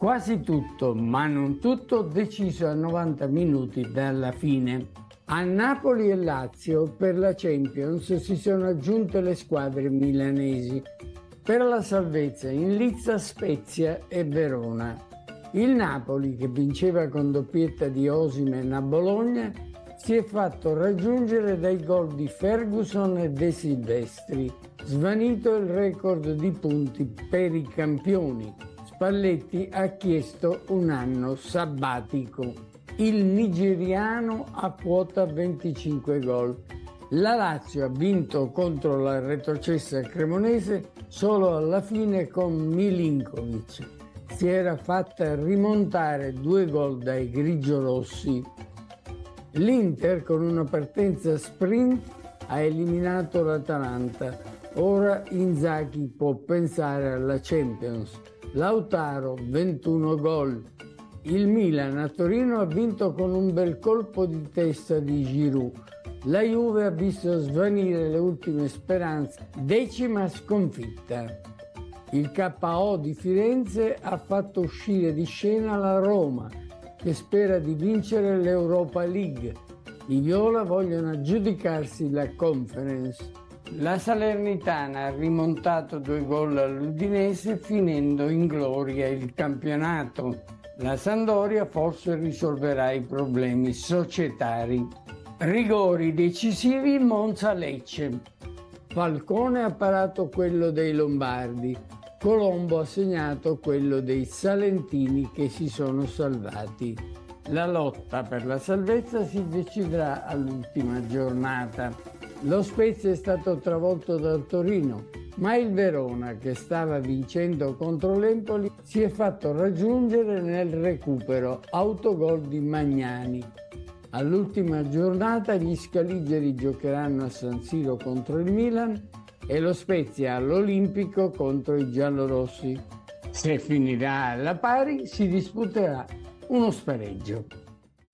Quasi tutto, ma non tutto, deciso a 90 minuti dalla fine. A Napoli e Lazio per la Champions si sono aggiunte le squadre milanesi. Per la salvezza in lizza Spezia e Verona. Il Napoli, che vinceva con doppietta di Osimhen a Bologna, si è fatto raggiungere dai gol di Ferguson e De Silvestri, svanito il record di punti per i campioni. Spalletti ha chiesto un anno sabbatico. Il nigeriano ha quota 25 gol. La Lazio ha vinto contro la retrocessa cremonese solo alla fine con Milinkovic. Si era fatta rimontare 2 gol dai grigiorossi. L'Inter, con una partenza sprint, ha eliminato l'Atalanta. Ora Inzaghi può pensare alla Champions. Lautaro 21 gol. Il Milan a Torino ha vinto con un bel colpo di testa di Giroud. La Juve ha visto svanire le ultime speranze. 10ª sconfitta. Il KO di Firenze ha fatto uscire di scena la Roma, che spera di vincere l'Europa League. I viola vogliono aggiudicarsi la Conference. La Salernitana ha rimontato 2 gol all'Udinese, finendo in gloria il campionato. La Sampdoria forse risolverà i problemi societari. Rigori decisivi Monza-Lecce. Falcone ha parato quello dei Lombardi. Colombo ha segnato quello dei Salentini, che si sono salvati. La lotta per la salvezza si deciderà all'ultima giornata. Lo Spezia è stato travolto dal Torino, ma il Verona, che stava vincendo contro l'Empoli, si è fatto raggiungere nel recupero, autogol di Magnani. All'ultima giornata gli scaligeri giocheranno a San Siro contro il Milan e lo Spezia all'Olimpico contro i giallorossi. Se finirà alla pari, si disputerà uno spareggio.